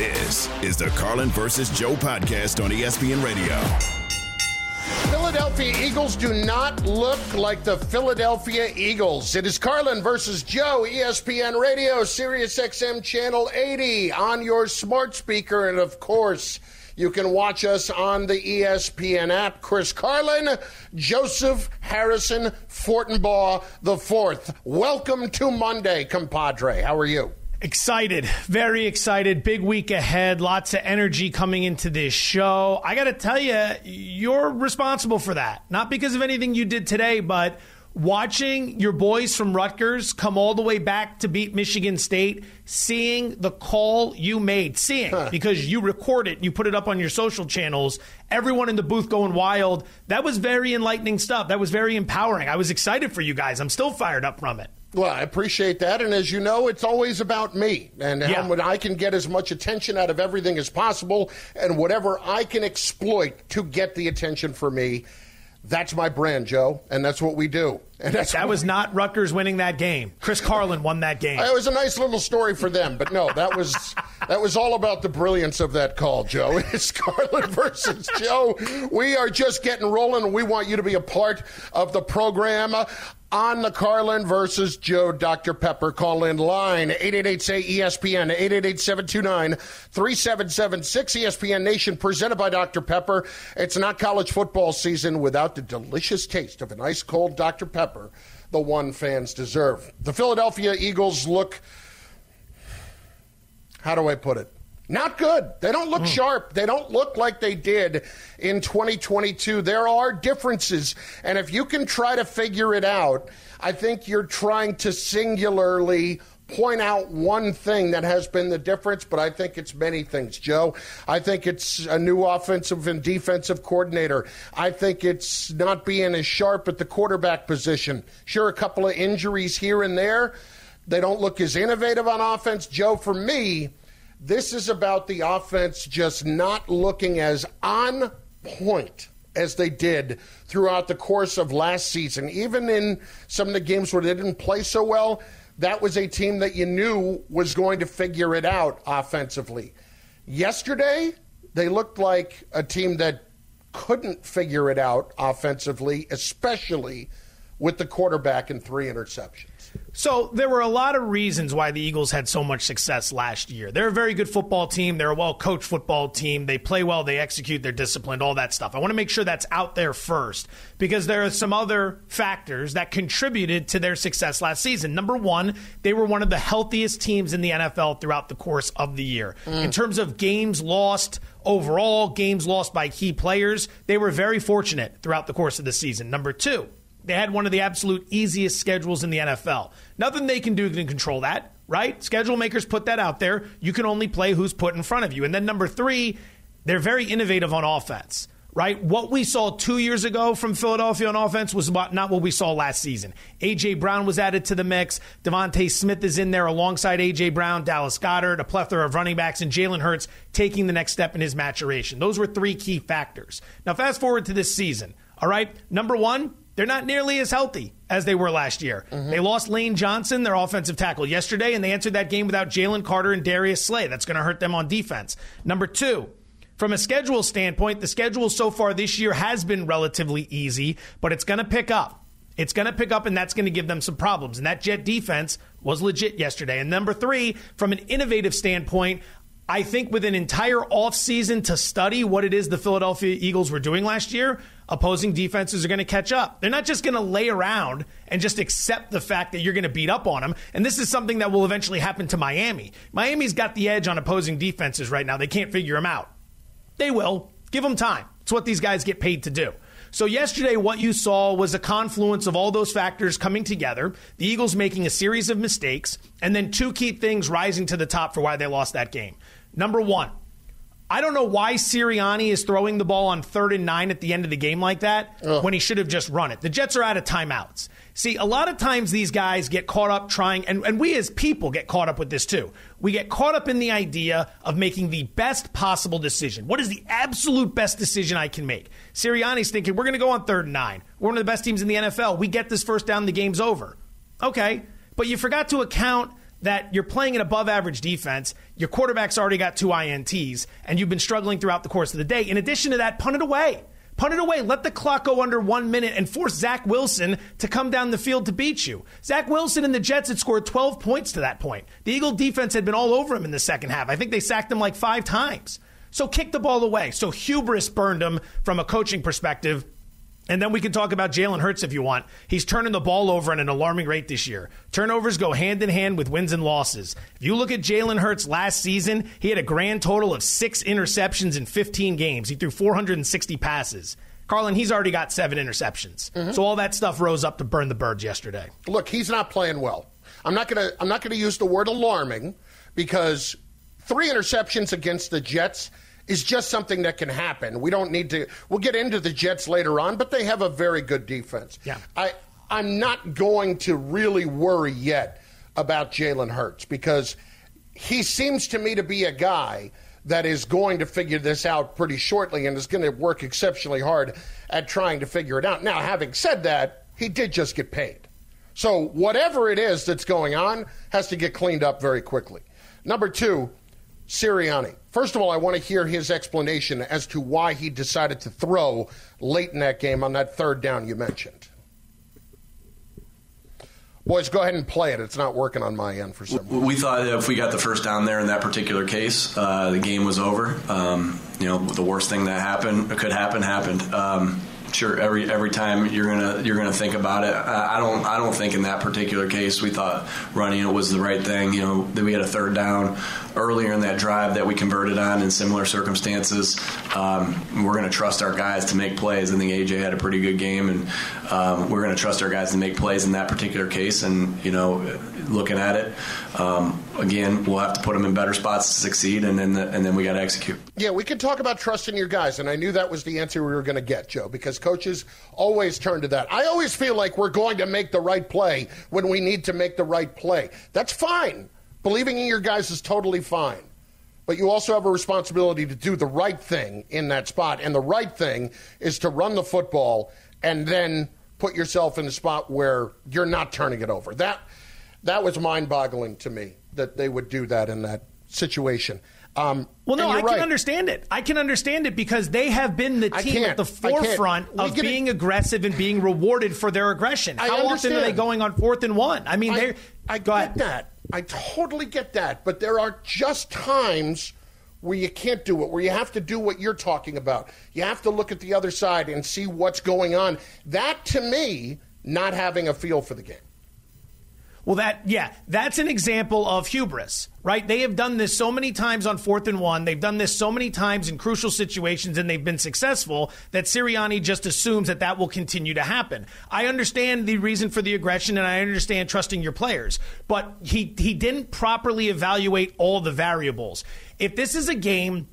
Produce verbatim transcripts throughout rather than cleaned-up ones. This is the Carlin versus Joe podcast on E S P N Radio. Philadelphia Eagles do not look like the Philadelphia Eagles. It is Carlin versus Joe, E S P N Radio, SiriusXM Channel eighty on your smart speaker. And, of course, you can watch us on the E S P N app. Chris Carlin, Joseph Harrison Fortenbaugh the Fourth. Welcome to Monday, compadre. How are you? Excited, very excited. Big week ahead. Lots of energy coming into this show. I got to tell you, you're responsible for that. Not because of anything you did today, but watching your boys from Rutgers come all the way back to beat Michigan State, seeing the call you made, seeing, huh. because you record it, you put it up on your social channels, everyone in the booth going wild. That was very enlightening stuff. That was very empowering. I was excited for you guys. I'm still fired up from it. Well, I appreciate that, and as you know, it's always about me and yeah. how I can get as much attention out of everything as possible, and whatever I can exploit to get the attention for me, that's my brand, Joe, and that's what we do. And that's That was we... not Rutgers winning that game. Chris Carlin won that game. It was a nice little story for them, but no, that was that was all about the brilliance of that call, Joe. It's Carlin versus Joe. We are just getting rolling. We want you to be a part of the program. On the Carlin versus Joe, Doctor Pepper call-in line, eight eight eight say E S P N, eight eight eight, seven two nine, three seven seven six, E S P N Nation, presented by Doctor Pepper. It's not college football season without the delicious taste of an ice-cold Doctor Pepper, the one fans deserve. The Philadelphia Eagles look, how do I put it? Not good. They don't look mm. sharp. They don't look like they did in twenty twenty-two. There are differences. And if you can try to figure it out, I think you're trying to singularly point out one thing that has been the difference, but I think it's many things, Joe. I think it's a new offensive and defensive coordinator. I think it's not being as sharp at the quarterback position. Sure, a couple of injuries here and there. They don't look as innovative on offense. Joe, for me, this is about the offense just not looking as on point as they did throughout the course of last season. Even in some of the games where they didn't play so well, that was a team that you knew was going to figure it out offensively. Yesterday, they looked like a team that couldn't figure it out offensively, especially with the quarterback and three interceptions. So there were a lot of reasons why the Eagles had so much success last year. They're a very good football team. They're a well-coached football team. They play well. They execute. They're disciplined, all that stuff. I want to make sure that's out there first because there are some other factors that contributed to their success last season. Number one, they were one of the healthiest teams in the N F L throughout the course of the year. Mm. In terms of games lost, overall games lost by key players, they were very fortunate throughout the course of the season. Number two, they had one of the absolute easiest schedules in the N F L. Nothing they can do to control that, right? Schedule makers put that out there. You can only play who's put in front of you. And then number three, they're very innovative on offense, right? What we saw two years ago from Philadelphia on offense was not what we saw last season. A J. Brown was added to the mix. Devontae Smith is in there alongside A J. Brown, Dallas Goedert, a plethora of running backs, and Jalen Hurts taking the next step in his maturation. Those were three key factors. Now, fast forward to this season, all right? Number one, they're not nearly as healthy as they were last year. Mm-hmm. They lost Lane Johnson, their offensive tackle, yesterday, and they entered that game without Jalen Carter and Darius Slay. That's going to hurt them on defense. Number two, from a schedule standpoint, the schedule so far this year has been relatively easy, but it's going to pick up. It's going to pick up, and that's going to give them some problems. And that Jet defense was legit yesterday. And number three, from an innovative standpoint, I think with an entire offseason to study what it is the Philadelphia Eagles were doing last year, opposing defenses are going to catch up. They're not just going to lay around and just accept the fact that you're going to beat up on them. And this is something that will eventually happen to Miami. Miami's got the edge on opposing defenses right now. They can't figure them out. They will. Give them time. It's what these guys get paid to do. So yesterday, what you saw was a confluence of all those factors coming together, the Eagles making a series of mistakes, and then two key things rising to the top for why they lost that game. Number one, I don't know why Sirianni is throwing the ball on third and nine at the end of the game like that Ugh. when he should have just run it. The Jets are out of timeouts. See, a lot of times these guys get caught up trying, and, and we as people get caught up with this too. We get caught up in the idea of making the best possible decision. What is the absolute best decision I can make? Sirianni's thinking, we're going to go on third and nine. We're one of the best teams in the N F L. We get this first down, the game's over. Okay, but you forgot to account that you're playing an above-average defense, your quarterback's already got two I N Ts, and you've been struggling throughout the course of the day. In addition to that, punt it away. Punt it away. Let the clock go under one minute and force Zach Wilson to come down the field to beat you. Zach Wilson and the Jets had scored twelve points to that point. The Eagle defense had been all over him in the second half. I think they sacked him like five times. So kick the ball away. So hubris burned him from a coaching perspective. And then we can talk about Jalen Hurts if you want. He's turning the ball over at an alarming rate this year. Turnovers go hand in hand with wins and losses. If you look at Jalen Hurts last season, he had a grand total of six interceptions in fifteen games. He threw four hundred sixty passes. Carlin, he's already got seven interceptions. Mm-hmm. So all that stuff rose up to burn the birds yesterday. Look, he's not playing well. I'm not gonna I'm not gonna use the word alarming, because three interceptions against the Jets is just something that can happen. We don't need to – we'll get into the Jets later on, but they have a very good defense. Yeah. I, I'm not going to really worry yet about Jalen Hurts, because he seems to me to be a guy that is going to figure this out pretty shortly and is going to work exceptionally hard at trying to figure it out. Now, having said that, he did just get paid. So whatever it is that's going on has to get cleaned up very quickly. Number two, Sirianni. First of all, I want to hear his explanation as to why he decided to throw late in that game on that third down you mentioned. Boys, go ahead and play it. It's not working on my end for some reason. We thought if we got the first down there in that particular case, uh, the game was over. Um, you know, the worst thing that happened, could happen, happened. Um, sure, every every time you're gonna you're gonna think about it. I, I don't I don't think in that particular case we thought running it was the right thing. You know, that we had a third down earlier in that drive that we converted on in similar circumstances. Um, we're going to trust our guys to make plays. I think A J had a pretty good game, and um, we're going to trust our guys to make plays in that particular case. And, you know, looking at it, um, again, we'll have to put them in better spots to succeed, and then the, and then we got to execute. Yeah, we can talk about trusting your guys, and I knew that was the answer we were going to get, Joe, because coaches always turn to that. I always feel like we're going to make the right play when we need to make the right play. That's fine. Believing in your guys is totally fine, but you also have a responsibility to do the right thing in that spot, and the right thing is to run the football and then put yourself in a spot where you're not turning it over. That that was mind-boggling to me, that they would do that in that situation. Um, well, no, I right. can understand it. I can understand it because they have been the team at the forefront of being it. aggressive and being rewarded for their aggression. I How understand. often are they going on fourth and one? I mean, they. I go get ahead. that. I totally get that. But there are just times where you can't do it, where you have to do what you're talking about. You have to look at the other side and see what's going on. That, to me, not having a feel for the game. Well, that, yeah, that's an example of hubris, right? They have done this so many times on fourth and one. They've done this so many times in crucial situations, and they've been successful, that Sirianni just assumes that that will continue to happen. I understand the reason for the aggression, and I understand trusting your players, but he, he didn't properly evaluate all the variables. If this is a game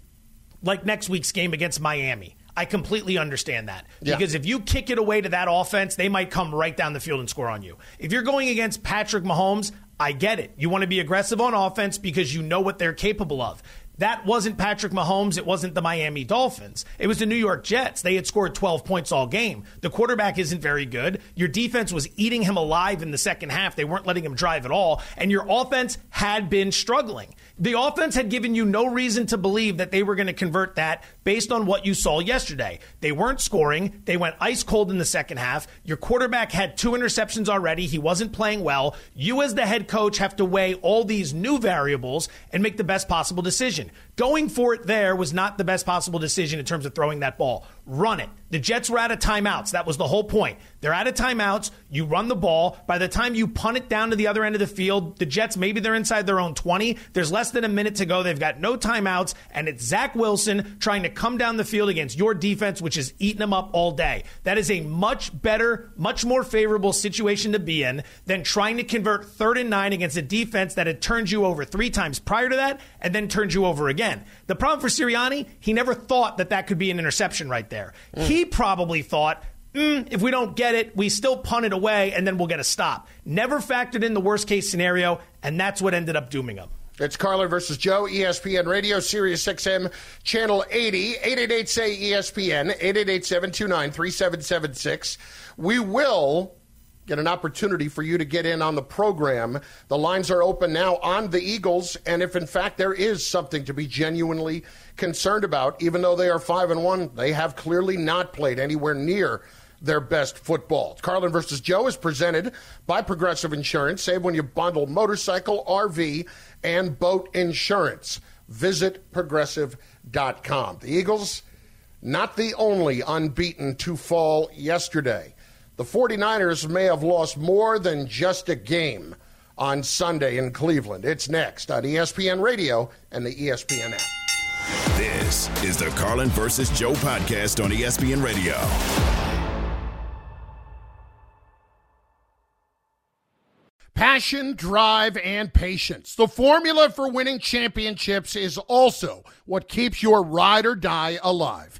like next week's game against Miami, I completely understand that, because yeah. if you kick it away to that offense, they might come right down the field and score on you. If you're going against Patrick Mahomes, I get it. You want to be aggressive on offense because you know what they're capable of. That wasn't Patrick Mahomes. It wasn't the Miami Dolphins. It was the New York Jets. They had scored twelve points all game. The quarterback isn't very good. Your defense was eating him alive in the second half. They weren't letting him drive at all. And your offense had been struggling. The offense had given you no reason to believe that they were going to convert that based on what you saw yesterday. They weren't scoring. They went ice cold in the second half. Your quarterback had two interceptions already. He wasn't playing well. You as the head coach have to weigh all these new variables and make the best possible decision. Going for it there was not the best possible decision in terms of throwing that ball. Run it. The Jets were out of timeouts. That was the whole point. They're out of timeouts. You run the ball. By the time you punt it down to the other end of the field, the Jets, maybe they're inside their own twenty. There's less than a minute to go. They've got no timeouts, and it's Zach Wilson trying to come down the field against your defense, which is eating them up all day. That is a much better, much more favorable situation to be in than trying to convert third and nine against a defense that had turned you over three times prior to that and then turned you over again. The problem for Sirianni, he never thought that that could be an interception right there. Mm. He probably thought, mm, if we don't get it, we still punt it away, and then we'll get a stop. Never factored in the worst-case scenario, and that's what ended up dooming him. It's Carlin versus Joe, E S P N Radio, SiriusXM, Channel eighty, eight eight eight, S A Y, E S P N, eight eight eight, seven two nine, three seven seven six. We will get an opportunity for you to get in on the program. The lines are open now on the Eagles, and if in fact there is something to be genuinely concerned about, even though they are five and one, they have clearly not played anywhere near their best football. Carlin versus Joe is presented by Progressive Insurance. Save when you bundle motorcycle, R V, and boat insurance. Visit progressive dot com. The Eagles, not the only unbeaten to fall yesterday. The forty-niners may have lost more than just a game on Sunday in Cleveland. It's next on E S P N Radio and the E S P N app. This is the Carlin versus Joe podcast on E S P N Radio. Passion, drive, and patience. The formula for winning championships is also what keeps your ride or die alive.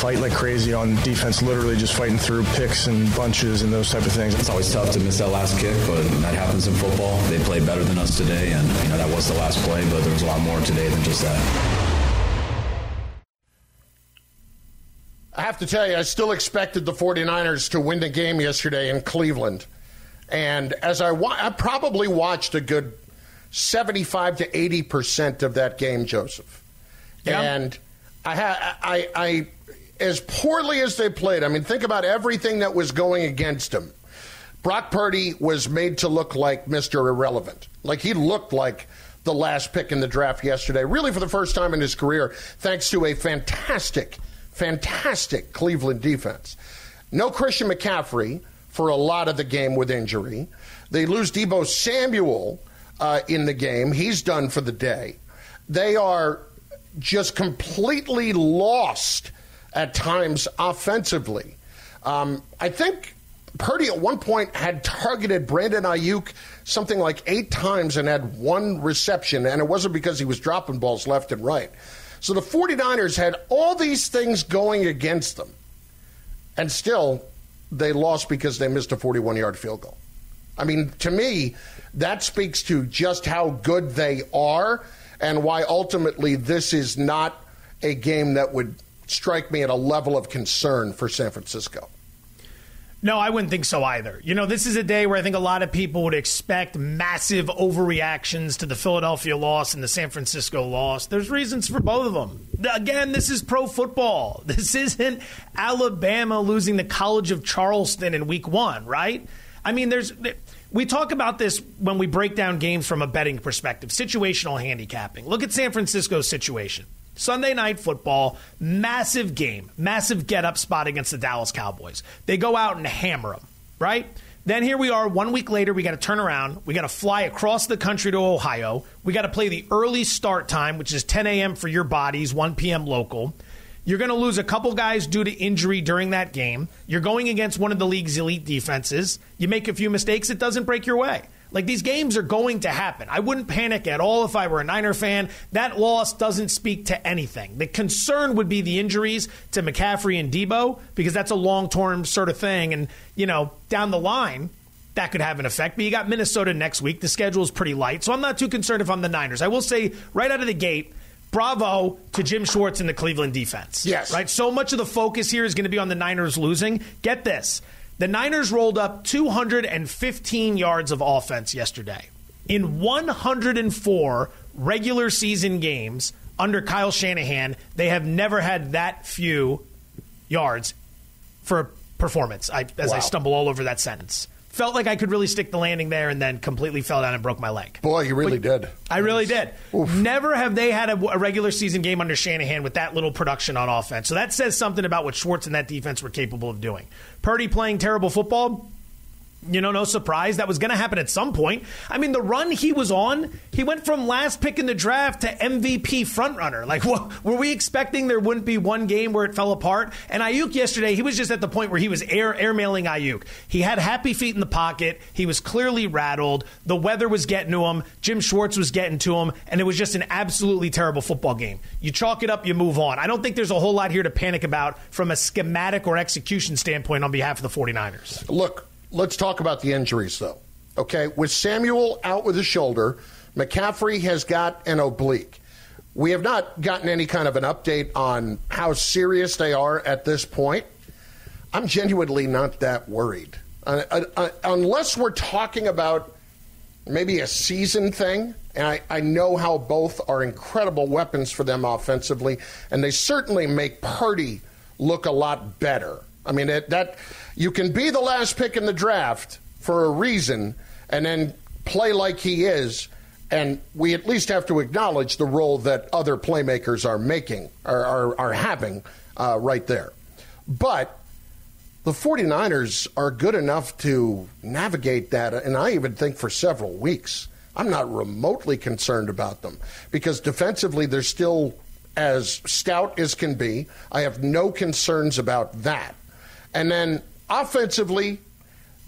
Fight like crazy on defense, literally just fighting through picks and bunches and those type of things. It's always tough to miss that last kick, but that happens in football. They played better than us today, and you know that was the last play, but there was a lot more today than just that. I have to tell you, I still expected the forty-niners to win the game yesterday in Cleveland. And as I, wa- I probably watched a good seventy-five to eighty percent of that game, Joseph. Yeah. And I had, I, I, as poorly as they played, I mean, think about everything that was going against him. Brock Purdy was made to look like Mister Irrelevant. Like, he looked like the last pick in the draft yesterday, really for the first time in his career, thanks to a fantastic, fantastic Cleveland defense. No Christian McCaffrey for a lot of the game with injury. They lose Deebo Samuel uh, in the game. He's done for the day. They are just completely lost at times offensively. Um, I think Purdy at one point had targeted Brandon Aiyuk something like eight times and had one reception, and it wasn't because he was dropping balls left and right. So the forty-niners had all these things going against them, and still they lost because they missed a forty-one-yard field goal. I mean, to me, that speaks to just how good they are and why ultimately this is not a game that would strike me at a level of concern for San Francisco. No, I wouldn't think so either. You know, this is a day where I think a lot of people would expect massive overreactions to the Philadelphia loss and the San Francisco loss. There's reasons for both of them. Again, this is pro football. This isn't Alabama losing the College of Charleston in week one, right? I mean, there's... we talk about this when we break down games from a betting perspective, situational handicapping. Look at San Francisco's situation. Sunday night football, massive game, massive get-up spot against the Dallas Cowboys. They go out and hammer them, right? Then here we are, one week later, we got to turn around. We got to fly across the country to Ohio. We got to play the early start time, which is ten a.m. for your bodies, one p.m. local. You're going to lose a couple guys due to injury during that game. You're going against one of the league's elite defenses. You make a few mistakes, it doesn't break your way. Like, these games are going to happen. I wouldn't panic at all if I were a Niner fan. That loss doesn't speak to anything. The concern would be the injuries to McCaffrey and Debo, because that's a long-term sort of thing. And, you know, down the line, that could have an effect. But you got Minnesota next week. The schedule is pretty light. So I'm not too concerned if I'm the Niners. I will say right out of the gate, bravo to Jim Schwartz and the Cleveland defense. Yes. Right? So much of the focus here is going to be on the Niners losing. Get this. The Niners rolled up two hundred fifteen yards of offense yesterday in one hundred four regular season games under Kyle Shanahan. They have never had that few yards for a performance. I, as wow. I stumble all over that sentence. Felt like I could really stick the landing there and then completely fell down and broke my leg. Boy, you really but did. I really did. Oof. Never have they had a, a regular season game under Shanahan with that little production on offense. So that says something about what Schwartz and that defense were capable of doing. Purdy playing terrible football, you know, no surprise. That was going to happen at some point. I mean, the run he was on, he went from last pick in the draft to M V P frontrunner. Like, what, were we expecting there wouldn't be one game where it fell apart? And Aiyuk yesterday, he was just at the point where he was air airmailing Aiyuk. He had happy feet in the pocket. He was clearly rattled. The weather was getting to him. Jim Schwartz was getting to him. And it was just an absolutely terrible football game. You chalk it up, you move on. I don't think there's a whole lot here to panic about from a schematic or execution standpoint on behalf of the 49ers. Look. Let's talk about the injuries, though. Okay, with Samuel out with his shoulder, McCaffrey has got an oblique. We have not gotten any kind of an update on how serious they are at this point. I'm genuinely not that worried. Uh, uh, uh, unless we're talking about maybe a season thing, and I, I know how both are incredible weapons for them offensively, and they certainly make Purdy look a lot better. I mean, it, that you can be the last pick in the draft for a reason and then play like he is, and we at least have to acknowledge the role that other playmakers are making, are, are, are having uh, right there. But the 49ers are good enough to navigate that, and I even think for several weeks. I'm not remotely concerned about them because defensively they're still as stout as can be. I have no concerns about that. And then offensively,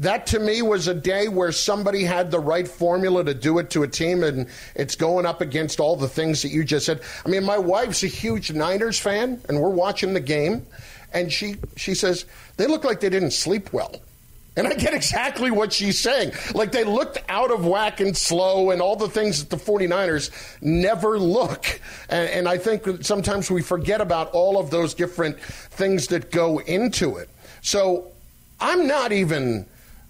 that to me was a day where somebody had the right formula to do it to a team, and it's going up against all the things that you just said. I mean, my wife's a huge Niners fan, and we're watching the game, and she, she says, they look like they didn't sleep well. And I get exactly what she's saying. Like, they looked out of whack and slow and all the things that the 49ers never look. And, and I think sometimes we forget about all of those different things that go into it. So I'm not even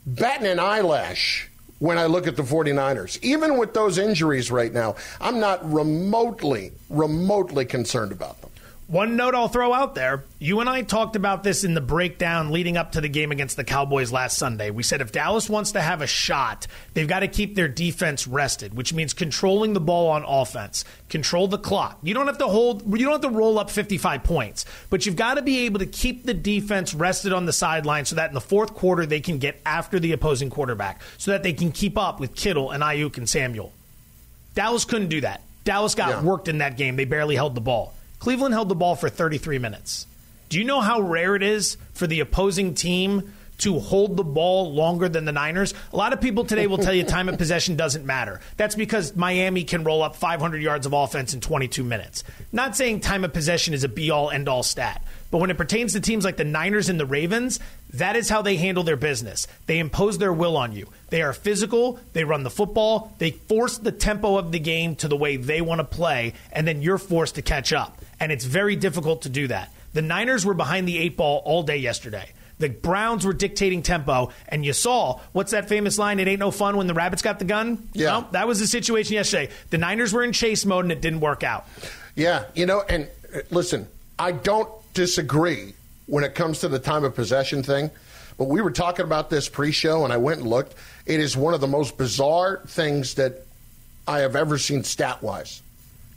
batting an eyelash when I look at the 49ers. Even with those injuries right now, I'm not remotely, remotely concerned about them. One note I'll throw out there. You and I talked about this in the breakdown leading up to the game against the Cowboys last Sunday. We said if Dallas wants to have a shot, they've got to keep their defense rested, which means controlling the ball on offense, control the clock. You don't have to hold, you don't have to roll up fifty-five points, but you've got to be able to keep the defense rested on the sideline so that in the fourth quarter they can get after the opposing quarterback, so that they can keep up with Kittle and Aiyuk and Samuel. Dallas couldn't do that. Dallas got yeah. worked in that game. They barely held the ball. Cleveland held the ball for thirty-three minutes. Do you know how rare it is for the opposing team to hold the ball longer than the Niners? A lot of people today will tell you time of possession doesn't matter. That's because Miami can roll up five hundred yards of offense in twenty-two minutes. Not saying time of possession is a be-all, end-all stat, but when it pertains to teams like the Niners and the Ravens, that is how they handle their business. They impose their will on you. They are physical. They run the football. They force the tempo of the game to the way they want to play, and then you're forced to catch up. And it's very difficult to do that. The Niners were behind the eight ball all day yesterday. The Browns were dictating tempo, and you saw, what's that famous line, it ain't no fun when the rabbit's got the gun? Yeah. No, that was the situation yesterday. The Niners were in chase mode, and it didn't work out. Yeah, you know, and listen, I don't disagree when it comes to the time of possession thing, but we were talking about this pre-show, and I went and looked. It is one of the most bizarre things that I have ever seen stat-wise.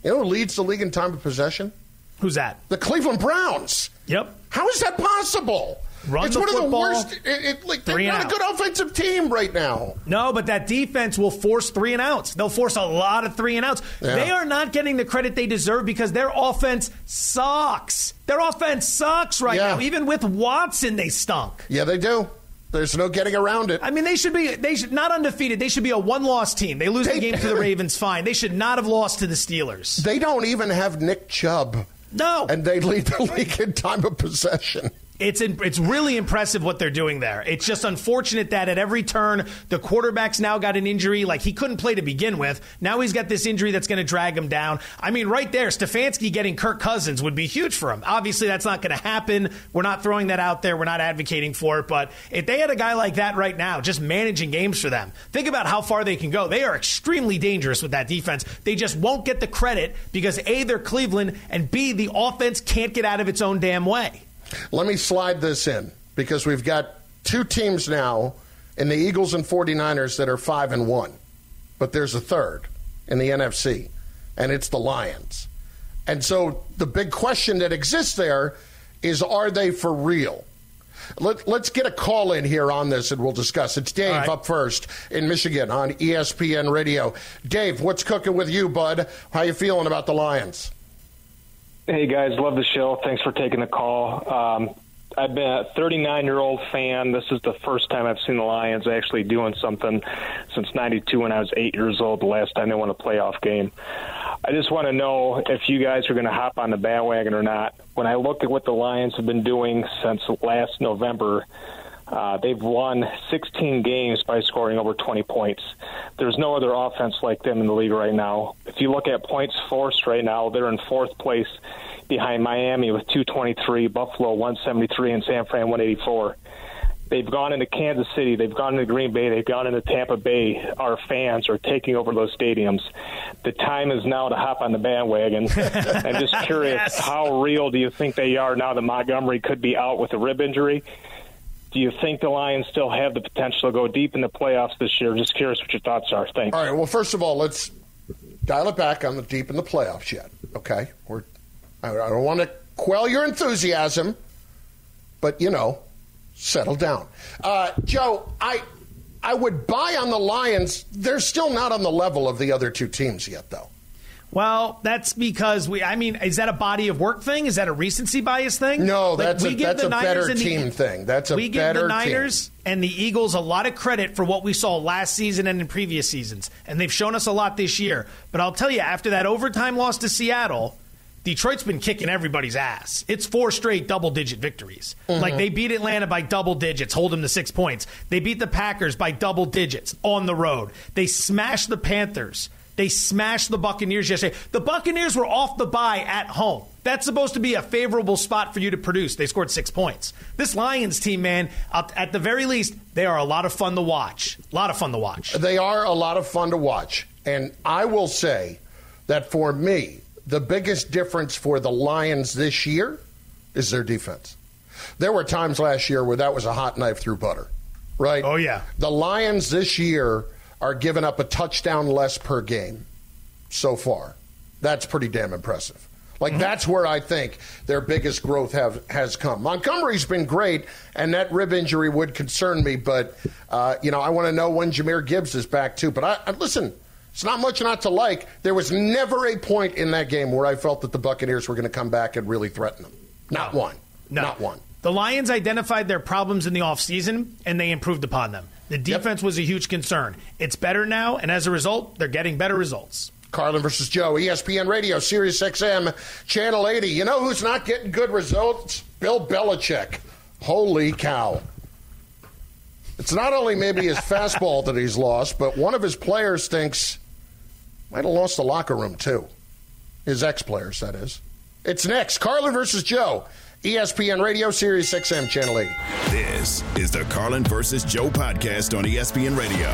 You know who leads the league in time of possession? Who's that? The Cleveland Browns. Yep. How is that possible? Run it's the one football, of the worst. It, it, like, they're not out. A good offensive team right now. No, but that defense will force three and outs. They'll force a lot of three and outs. Yeah. They are not getting the credit they deserve because their offense sucks. Their offense sucks right yeah. now. Even with Watson, they stunk. Yeah, they do. There's no getting around it. I mean, they should be they should not undefeated. They should be a one-loss team. They lose they, the game to the Ravens, fine. They should not have lost to the Steelers. They don't even have Nick Chubb. No. And they lead the league in time of possession. It's in, it's really impressive what they're doing there. It's just unfortunate that at every turn, the quarterback's now got an injury. Like, he couldn't play to begin with. Now he's got this injury that's going to drag him down. I mean, right there, Stefanski getting Kirk Cousins would be huge for him. Obviously, that's not going to happen. We're not throwing that out there. We're not advocating for it. But if they had a guy like that right now, just managing games for them, think about how far they can go. They are extremely dangerous with that defense. They just won't get the credit because, A, they're Cleveland, and, B, the offense can't get out of its own damn way. Let me slide this in, because we've got two teams now in the Eagles and 49ers that are five and one, but there's a third in the N F C, and it's the Lions. And so the big question that exists there is, are they for real? Let, let's get a call in here on this, and we'll discuss. It's Dave right. up first in Michigan on E S P N Radio. Dave, what's cooking with you, bud? How you feeling about the Lions? Hey, guys. Love the show. Thanks for taking the call. Um, I've been a thirty-nine-year-old fan. This is the first time I've seen the Lions actually doing something since ninety-two when I was eight years old, the last time they won a playoff game. I just want to know if you guys are going to hop on the bandwagon or not. When I look at what the Lions have been doing since last November, uh, they've won sixteen games by scoring over twenty points. There's no other offense like them in the league right now. If you look at points forced right now, they're in fourth place behind Miami with two twenty-three, Buffalo one seventy-three, and San Fran one eighty-four. They've gone into Kansas City. They've gone into Green Bay. They've gone into Tampa Bay. Our fans are taking over those stadiums. The time is now to hop on the bandwagon. I'm just curious, yes. How real do you think they are now that Montgomery could be out with a rib injury? Do you think the Lions still have the potential to go deep in the playoffs this year? Just curious what your thoughts are. Thanks. All right. Well, first of all, let's dial it back on the deep in the playoffs yet. Okay. We're, I don't want to quell your enthusiasm, but, you know, settle down. Uh, Joe, I I would buy on the Lions. They're still not on the level of the other two teams yet, though. Well, that's because we. I mean, is that a body of work thing? Is that a recency bias thing? No, that's like a, that's a better team thing. That's a better team. We give the Niners and the Eagles a lot of credit for what we saw last season and in previous seasons, and they've shown us a lot this year. But I'll tell you, after that overtime loss to Seattle, Detroit's been kicking everybody's ass. It's four straight double-digit victories. Mm-hmm. Like, they beat Atlanta by double digits, hold them to six points. They beat the Packers by double digits on the road. They smashed the Panthers. They smashed the Buccaneers yesterday. The Buccaneers were off the bye at home. That's supposed to be a favorable spot for you to produce. They scored six points. This Lions team, man, at the very least, they are a lot of fun to watch. A lot of fun to watch. They are a lot of fun to watch. And I will say that for me, the biggest difference for the Lions this year is their defense. There were times last year where that was a hot knife through butter, right? Oh, yeah. The Lions this year are giving up a touchdown less per game so far. That's pretty damn impressive. Like, mm-hmm. That's where I think their biggest growth have, has come. Montgomery's been great, and that rib injury would concern me, but, uh, you know, I want to know when Jahmyr Gibbs is back, too. But, I, I listen, it's not much not to like. There was never a point in that game where I felt that the Buccaneers were going to come back and really threaten them. Not no. one. No. Not one. The Lions identified their problems in the offseason, and they improved upon them. The defense yep. was a huge concern. It's better now, and as a result, they're getting better results. Carlin versus Joe, E S P N Radio, Sirius X M, Channel eighty. You know who's not getting good results? Bill Belichick. Holy cow. It's not only maybe his fastball that he's lost, but one of his players thinks, might have lost the locker room too. His ex-players, that is. It's next. Carlin versus Joe. E S P N Radio, Sirius X M, Channel eighty. This is the Carlin versus Joe podcast on E S P N Radio.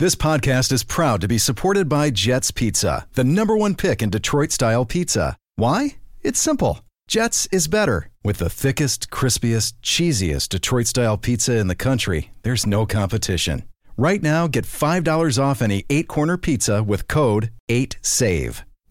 This podcast is proud to be supported by Jets Pizza, the number one pick in Detroit-style pizza. Why? It's simple. Jets is better. With the thickest, crispiest, cheesiest Detroit-style pizza in the country, there's no competition. Right now, get five dollars off any eight-corner pizza with code eight save.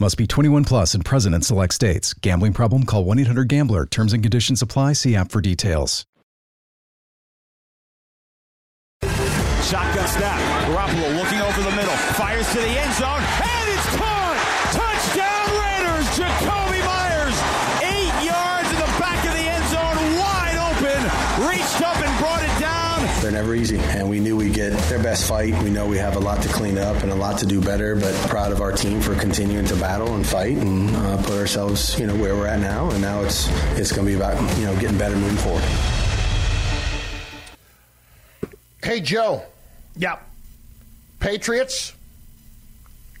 Must be twenty-one plus and present in select states. Gambling problem? Call one eight hundred gambler. Terms and conditions apply. See app for details. Shotgun snap. Garoppolo looking over the middle. Fires to the end zone. And it's caught! Touchdown Raiders! Jacoby Myers! Eight yards in the back of the end zone. Wide open. Reached up and brought it down. They're never easy. And we knew we'd get their best fight. We know we have a lot to clean up and a lot to do better, but proud of our team for continuing to battle and fight and uh, put ourselves, you know, where we're at now. And now it's it's going to be about, you know, getting better moving forward. Hey, Joe. Yeah. Patriots.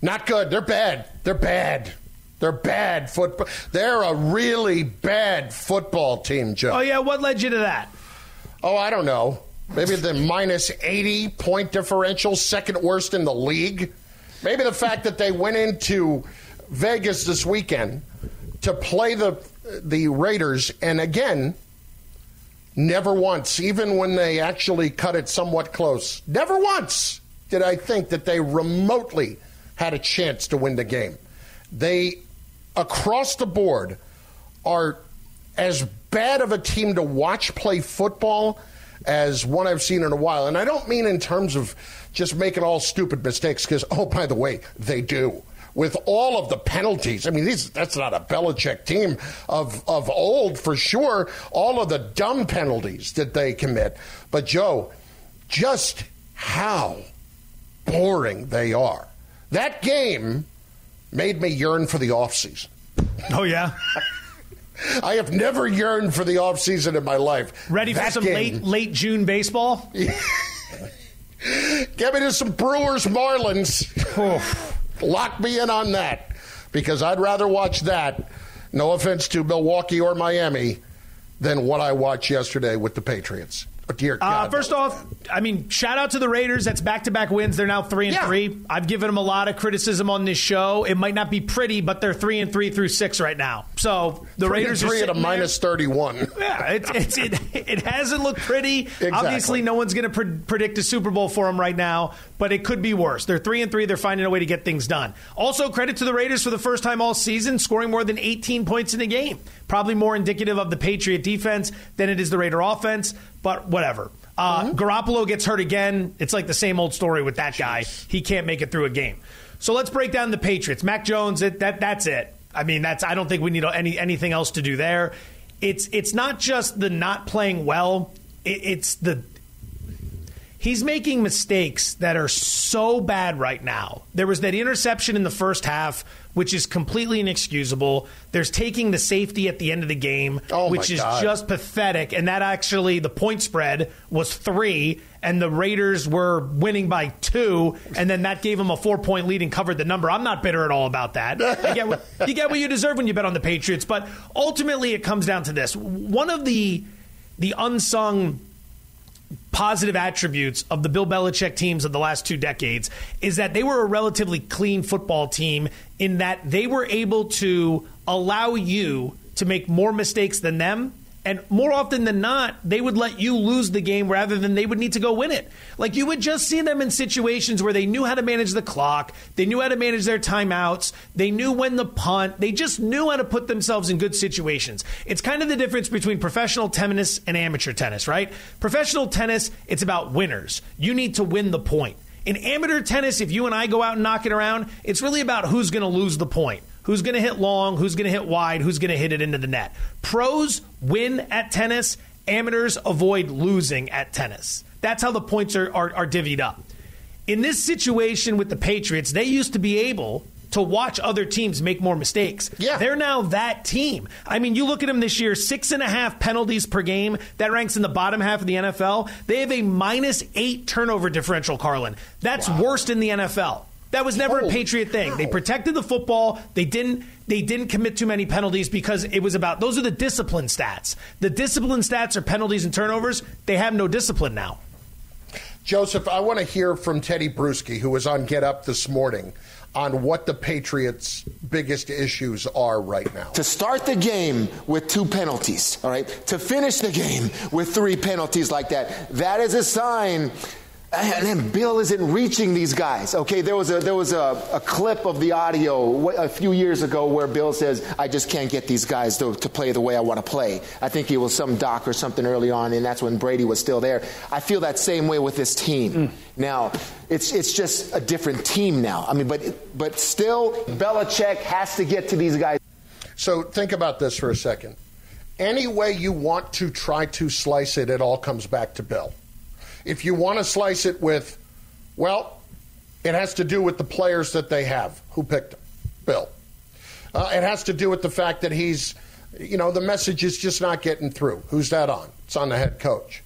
Not good. They're bad. They're bad. They're bad football. They're a really bad football team, Joe. Oh, yeah. What led you to that? Oh, I don't know. Maybe the minus eighty point differential, second worst in the league. Maybe the fact that they went into Vegas this weekend to play the the Raiders, and again, never once, even when they actually cut it somewhat close, never once did I think that they remotely had a chance to win the game. They, across the board, are as bad of a team to watch play football as one I've seen in a while. And I don't mean in terms of just making all stupid mistakes, because, oh, by the way, they do. With all of the penalties, I mean, these, that's not a Belichick team of, of old, for sure, all of the dumb penalties that they commit. But, Joe, just how boring they are. That game made me yearn for the offseason. Oh, yeah? I have never yearned for the offseason in my life. Ready that for some game, late late June baseball? Get me to some Brewers Marlins. Lock me in on that, because I'd rather watch that, no offense to Milwaukee or Miami, than what I watched yesterday with the Patriots. Oh, dear God. Uh, first off, I mean, shout out to the Raiders. That's back-to-back wins. They're now three and yeah. three. I've given them a lot of criticism on this show. It might not be pretty, but they're three and three through six right now. So the three Raiders and three are at a minus there. thirty-one. Yeah, it, it's, it it hasn't looked pretty. Exactly. Obviously, no one's going to pre- predict a Super Bowl for them right now, but it could be worse. They're three and three. They're finding a way to get things done. Also, credit to the Raiders for the first time all season scoring more than eighteen points in a game. Probably more indicative of the Patriot defense than it is the Raider offense, but whatever. Uh, mm-hmm. Garoppolo gets hurt again. It's like the same old story with that Jeez. guy. He can't make it through a game. So let's break down the Patriots. Mac Jones, it, that that's it. I mean, that's. I don't think we need any anything else to do there. It's it's not just the not playing well. It, it's the he's making mistakes that are so bad right now. There was that interception in the first half, which is completely inexcusable. There's taking the safety at the end of the game, oh which is God. just pathetic. And that actually, the point spread was three, and the Raiders were winning by two, and then that gave them a four-point lead and covered the number. I'm not bitter at all about that. I get what, you get what you deserve when you bet on the Patriots, but ultimately it comes down to this. One of the the unsung positive attributes of the Bill Belichick teams of the last two decades is that they were a relatively clean football team in that they were able to allow you to make more mistakes than them. And more often than not, they would let you lose the game rather than they would need to go win it. Like, you would just see them in situations where they knew how to manage the clock. They knew how to manage their timeouts. They knew when to punt. They just knew how to put themselves in good situations. It's kind of the difference between professional tennis and amateur tennis, right? Professional tennis, it's about winners. You need to win the point. In amateur tennis, if you and I go out and knock it around, it's really about who's going to lose the point. Who's going to hit long, who's going to hit wide, who's going to hit it into the net. Pros win at tennis. Amateurs avoid losing at tennis. That's how the points are, are, are divvied up. In this situation with the Patriots, they used to be able to watch other teams make more mistakes. Yeah. They're now that team. I mean, you look at them this year, six and a half penalties per game. That ranks in the bottom half of the N F L. They have a minus eight turnover differential, Carlin. That's wow. worst in the N F L. That was never Holy a Patriot thing. Cow. They protected the football. They didn't they didn't commit too many penalties because it was about, those are the discipline stats. The discipline stats are penalties and turnovers. They have no discipline now. Joseph, I want to hear from Teddy Bruschi, who was on Get Up this morning, on what the Patriots' biggest issues are right now. To start the game with two penalties, all right? To finish the game with three penalties like that, that is a sign. And then Bill isn't reaching these guys. Okay, there was a there was a, a clip of the audio a few years ago where Bill says, I just can't get these guys to, to play the way I want to play. I think it was some doc or something early on, and that's when Brady was still there. I feel that same way with this team. Mm. Now, it's it's just a different team now. I mean, but but still, Belichick has to get to these guys. So think about this for a second. Any way you want to try to slice it, it all comes back to Bill. If you want to slice it with, well, it has to do with the players that they have. Who picked him? Bill. Uh, it has to do with the fact that he's, you know, the message is just not getting through. Who's that on? It's on the head coach.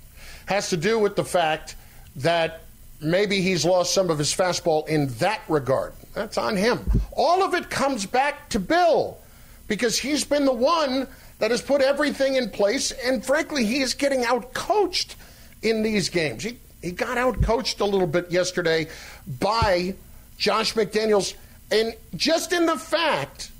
Has to do with the fact that maybe he's lost some of his fastball in that regard. That's on him. All of it comes back to Bill because he's been the one that has put everything in place, and frankly, he is getting out-coached in these games. He, he got out-coached a little bit yesterday by Josh McDaniels. And just in the fact,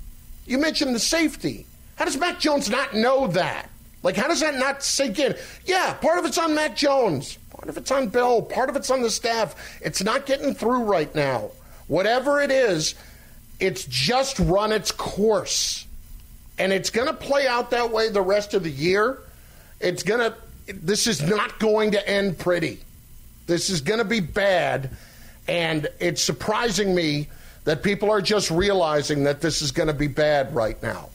you mentioned the safety. How does Mac Jones not know that? Like, how does that not sink in? Yeah, part of it's on Mac Jones. Part of it's on Bill. Part of it's on the staff. It's not getting through right now. Whatever it is, it's just run its course. And it's going to play out that way the rest of the year. It's going to... This is not going to end pretty. This is going to be bad, and it's surprising me that people are just realizing that this is going to be bad right now.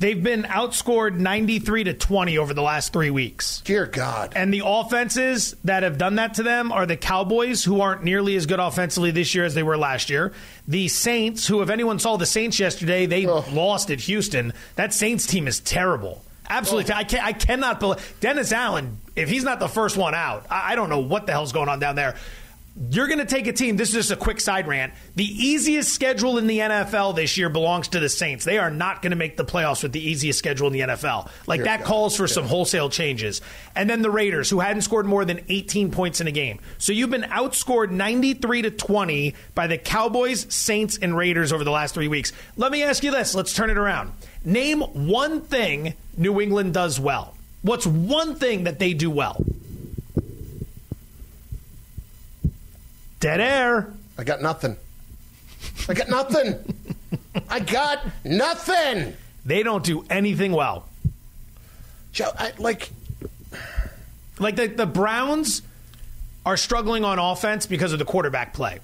They've been outscored ninety-three to twenty over the last three weeks. Dear God. And the offenses that have done that to them are the Cowboys, who aren't nearly as good offensively this year as they were last year. The Saints, who, if anyone saw the Saints yesterday, they Ugh. lost at Houston. That Saints team is terrible. Absolutely. I can't, I cannot believe Dennis Allen, if he's not the first one out, I, I don't know what the hell's going on down there. You're going to take a team. This is just a quick side rant. The easiest schedule in the N F L this year belongs to the Saints. They are not going to make the playoffs with the easiest schedule in the N F L. Like, Here that calls for yeah. some wholesale changes. And then the Raiders, who hadn't scored more than eighteen points in a game. So you've been outscored ninety-three to twenty by the Cowboys, Saints, and Raiders over the last three weeks. Let me ask you this. Let's turn it around. Name one thing New England does well. What's one thing that they do well? Dead air. I got nothing. I got nothing. I got nothing. They don't do anything well. Joe, I, like... Like, the, the Browns are struggling on offense because of the quarterback play.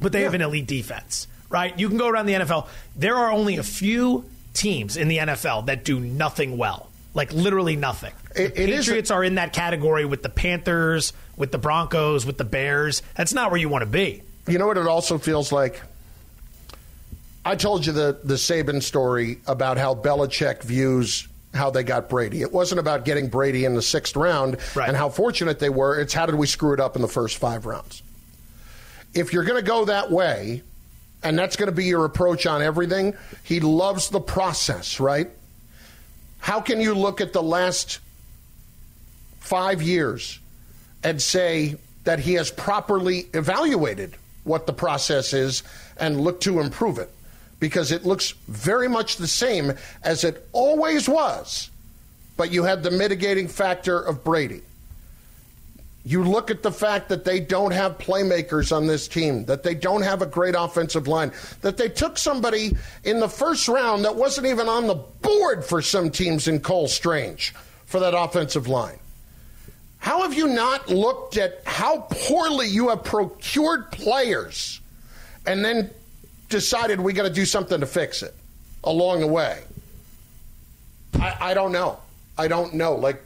But they yeah. have an elite defense, right? You can go around the N F L. There are only a few teams in the N F L that do nothing well, like literally nothing. It, the Patriots are in that category with the Panthers, with the Broncos, with the Bears. That's not where you want to be. You know what it also feels like? I told you the, the Saban story about how Belichick views how they got Brady. It wasn't about getting Brady in the sixth round right. and how fortunate they were. It's how did we screw it up in the first five rounds. If you're going to go that way, and that's going to be your approach on everything. He loves the process, right? How can you look at the last five years and say that he has properly evaluated what the process is and look to improve it? Because it looks very much the same as it always was, but you had the mitigating factor of Brady. You look at the fact that they don't have playmakers on this team, that they don't have a great offensive line, that they took somebody in the first round that wasn't even on the board for some teams in Cole Strange for that offensive line. How have you not looked at how poorly you have procured players and then decided we got to do something to fix it along the way? I, I don't know. I don't know. Like,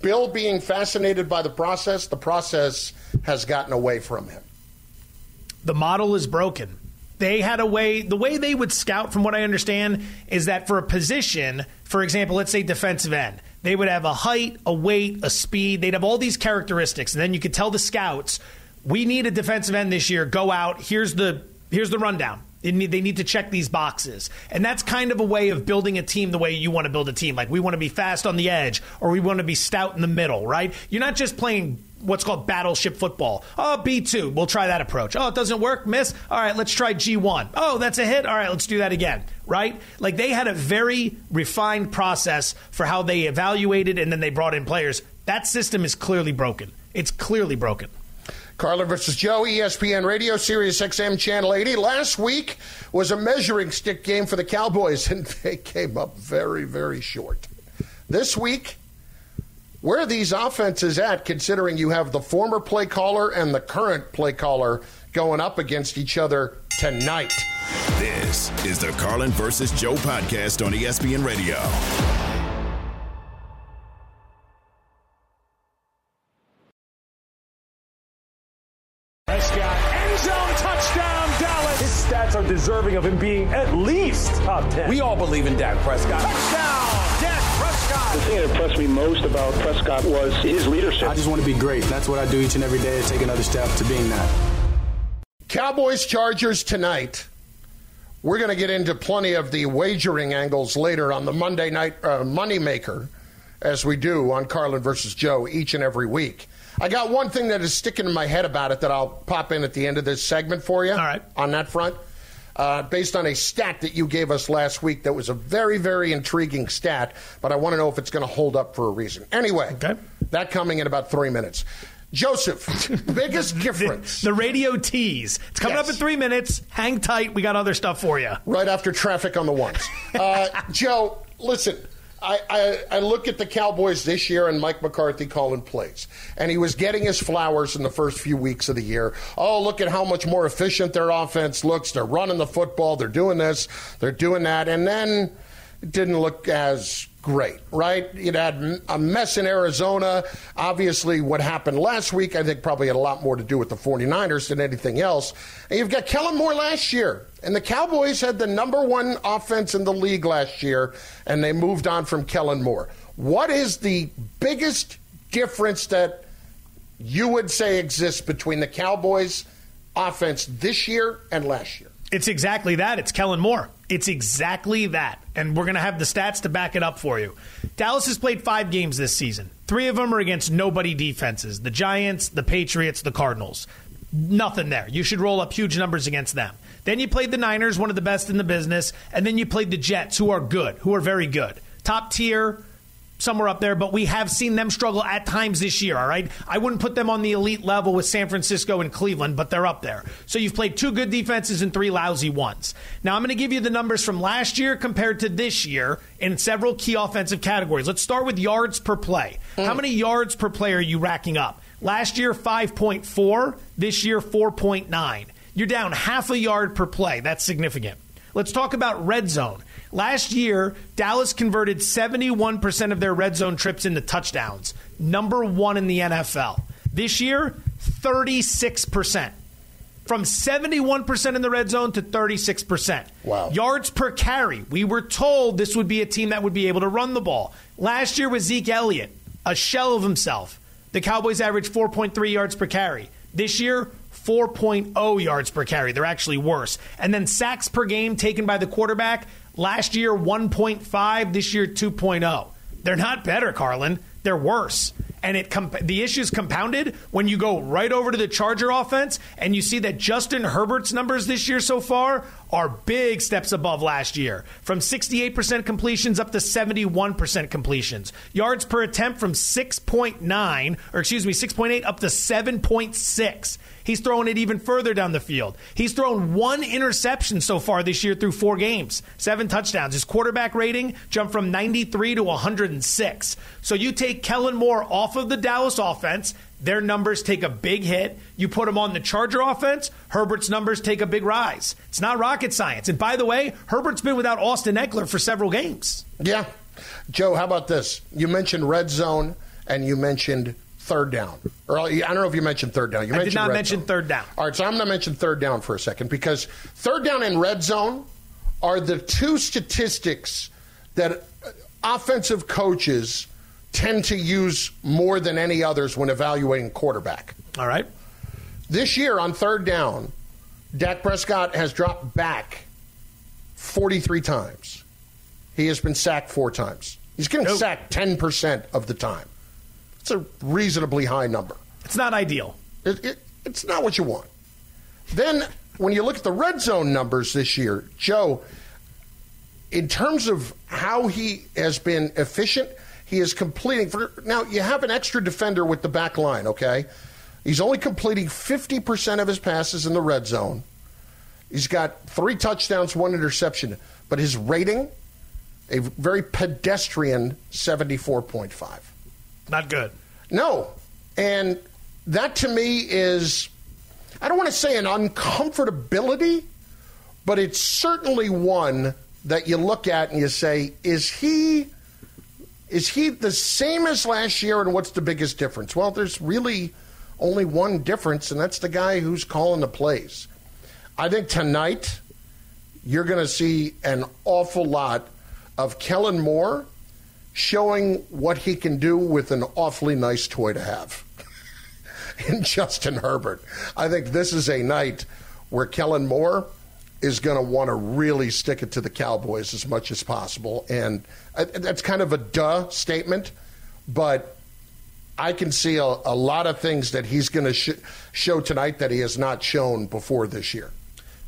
Bill being fascinated by the process, the process has gotten away from him. The model is broken. They had a way, the way they would scout, from what I understand, is that for a position, for example, let's say defensive end, they would have a height, a weight, a speed. They'd have all these characteristics, and then you could tell the scouts we need a defensive end this year. Go out. Here's the here's the rundown. They need, they need to check these boxes. And that's kind of a way of building a team the way you want to build a team. Like, we want to be fast on the edge, or we want to be stout in the middle, right? You're not just playing what's called battleship football. Oh, B two. We'll try that approach. Oh, it doesn't work. Miss. All right, let's try G one. Oh, that's a hit. All right, let's do that again, right? Like, they had a very refined process for how they evaluated, and then they brought in players. That system is clearly broken. It's clearly broken. Carlin versus Joe, E S P N Radio, Sirius X M, Channel eighty. Last week was a measuring stick game for the Cowboys, and they came up very, very short. This week, where are these offenses at, considering you have the former play caller and the current play caller going up against each other tonight? This is the Carlin versus Joe podcast on E S P N Radio. Deserving of him being at least top ten. We all believe in Dak Prescott. Touchdown, Dak Prescott! The thing that impressed me most about Prescott was his leadership. I just want to be great. That's what I do each and every day, take another step to being that. Cowboys Chargers tonight. We're going to get into plenty of the wagering angles later on the Monday night uh, Moneymaker, as we do on Carlin versus Joe each and every week. I got one thing that is sticking in my head about it that I'll pop in at the end of this segment for you. All right. On that front. Uh, based on a stat that you gave us last week that was a very, very intriguing stat, but I want to know if it's going to hold up for a reason. Anyway, okay. That coming in about three minutes. Joseph, biggest difference. The, the radio tease. It's coming yes. up in three minutes. Hang tight. We got other stuff for you. Right after traffic on the ones. Uh, Joe, listen, I, I, I look at the Cowboys this year and Mike McCarthy calling plays. And he was getting his flowers in the first few weeks of the year. Oh, look at how much more efficient their offense looks. They're running the football. They're doing this. They're doing that. And then it didn't look as great, right? It had a mess in Arizona. Obviously, what happened last week, I think, probably had a lot more to do with the 49ers than anything else. And you've got Kellen Moore last year. And the Cowboys had the number one offense in the league last year, and they moved on from Kellen Moore. What is the biggest difference that you would say exists between the Cowboys' offense this year and last year? It's exactly that. It's Kellen Moore. It's exactly that. And we're going to have the stats to back it up for you. Dallas has played five games this season. Three of them are against nobody defenses. The Giants, the Patriots, the Cardinals. Nothing there. You should roll up huge numbers against them. Then you played the Niners, one of the best in the business. And then you played the Jets, who are good, who are very good. Top tier, somewhere up there. But we have seen them struggle at times this year, all right? I wouldn't put them on the elite level with San Francisco and Cleveland, but they're up there. So you've played two good defenses and three lousy ones. Now I'm going to give you the numbers from last year compared to this year in several key offensive categories. Let's start with yards per play. Mm. How many yards per play are you racking up? Last year, five point four. This year, four point nine. You're down half a yard per play. That's significant. Let's talk about red zone. Last year, Dallas converted seventy-one percent of their red zone trips into touchdowns. Number one in the N F L. This year, thirty-six percent. From seventy-one percent in the red zone to thirty-six percent. Wow. Yards per carry. We were told this would be a team that would be able to run the ball. Last year with Zeke Elliott, a shell of himself. The Cowboys averaged four point three yards per carry. This year, four point oh yards per carry. They're actually worse. And then sacks per game taken by the quarterback. Last year, one point five. This year, two point oh. They're not better, Carlin. They're worse. And it comp- the issue is compounded when you go right over to the Charger offense and you see that Justin Herbert's numbers this year so far are big steps above last year. From sixty-eight percent completions up to seventy-one percent completions. Yards per attempt from six point nine, or excuse me, six point eight up to seven point six. He's throwing it even further down the field. He's thrown one interception so far this year through four games, seven touchdowns. His quarterback rating jumped from ninety-three to one hundred six. So you take Kellen Moore off of the Dallas offense, their numbers take a big hit. You put them on the Charger offense, Herbert's numbers take a big rise. It's not rocket science. And by the way, Herbert's been without Austin Eckler for several games. Yeah. Joe, how about this? You mentioned red zone and you mentioned third down. Or I don't know if you mentioned third down. You mentioned I did not mention zone. Third down. All right, so I'm going to mention third down for a second because third down and red zone are the two statistics that offensive coaches tend to use more than any others when evaluating quarterback. All right. This year on third down, Dak Prescott has dropped back forty-three times. He has been sacked four times. He's getting nope. sacked ten percent of the time. It's a reasonably high number. It's not ideal. It, it, it's not what you want. Then when you look at the red zone numbers this year, Joe, in terms of how he has been efficient, he is completing. For, now, you have an extra defender with the back line, okay? He's only completing fifty percent of his passes in the red zone. He's got three touchdowns, one interception. But his rating, a very pedestrian seventy-four point five. Not good. No. And that to me is, I don't want to say an uncomfortability, but it's certainly one that you look at and you say, is he is he the same as last year, and what's the biggest difference? Well, there's really only one difference, and that's the guy who's calling the plays. I think tonight you're going to see an awful lot of Kellen Moore showing what he can do with an awfully nice toy to have in Justin Herbert. I think this is a night where Kellen Moore is going to want to really stick it to the Cowboys as much as possible. And that's kind of a duh statement, but I can see a, a lot of things that he's going to sh- show tonight that he has not shown before this year.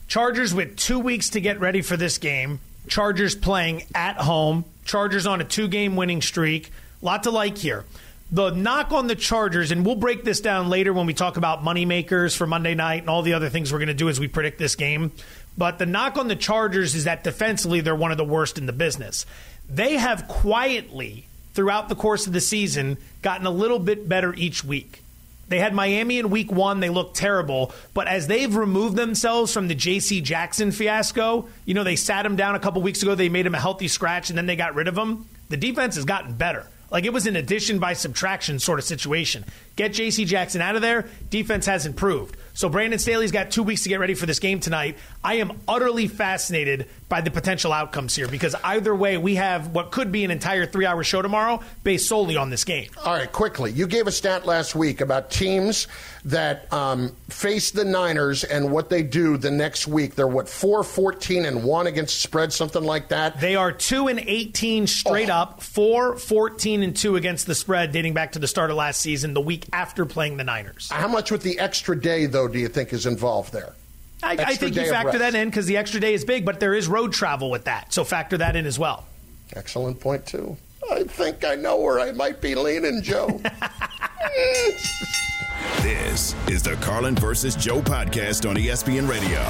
Chargers with two weeks to get ready for this game. Chargers playing at home. Chargers on a two-game winning streak. Lot to like here. The knock on the Chargers, and we'll break this down later when we talk about moneymakers for Monday night and all the other things we're going to do as we predict this game. But the knock on the Chargers is that defensively they're one of the worst in the business. They have quietly, throughout the course of the season, gotten a little bit better each week. They had Miami in week one. They looked terrible. But as they've removed themselves from the J C Jackson fiasco, you know, they sat him down a couple weeks ago. They made him a healthy scratch, and then they got rid of him. The defense has gotten better. Like, it was an addition by subtraction sort of situation. Get J C Jackson out of there. Defense has improved. So Brandon Staley's got two weeks to get ready for this game tonight. I am utterly fascinated by the potential outcomes here, because either way, we have what could be an entire three-hour show tomorrow based solely on this game. All right, quickly. You gave a stat last week about teams that um, face the Niners and what they do the next week. They're, what, four fourteen and one against spread, something like that? They are two and eighteen straight oh. up, four fourteen and two against the spread, dating back to the start of last season, the week after playing the Niners. How much with the extra day, though, do you think is involved there? I, I think you factor that in because the extra day is big, but there is road travel with that, so factor that in as well. Excellent point, too. I think I know where I might be leaning, Joe. This is the Carlin versus Joe podcast on E S P N Radio.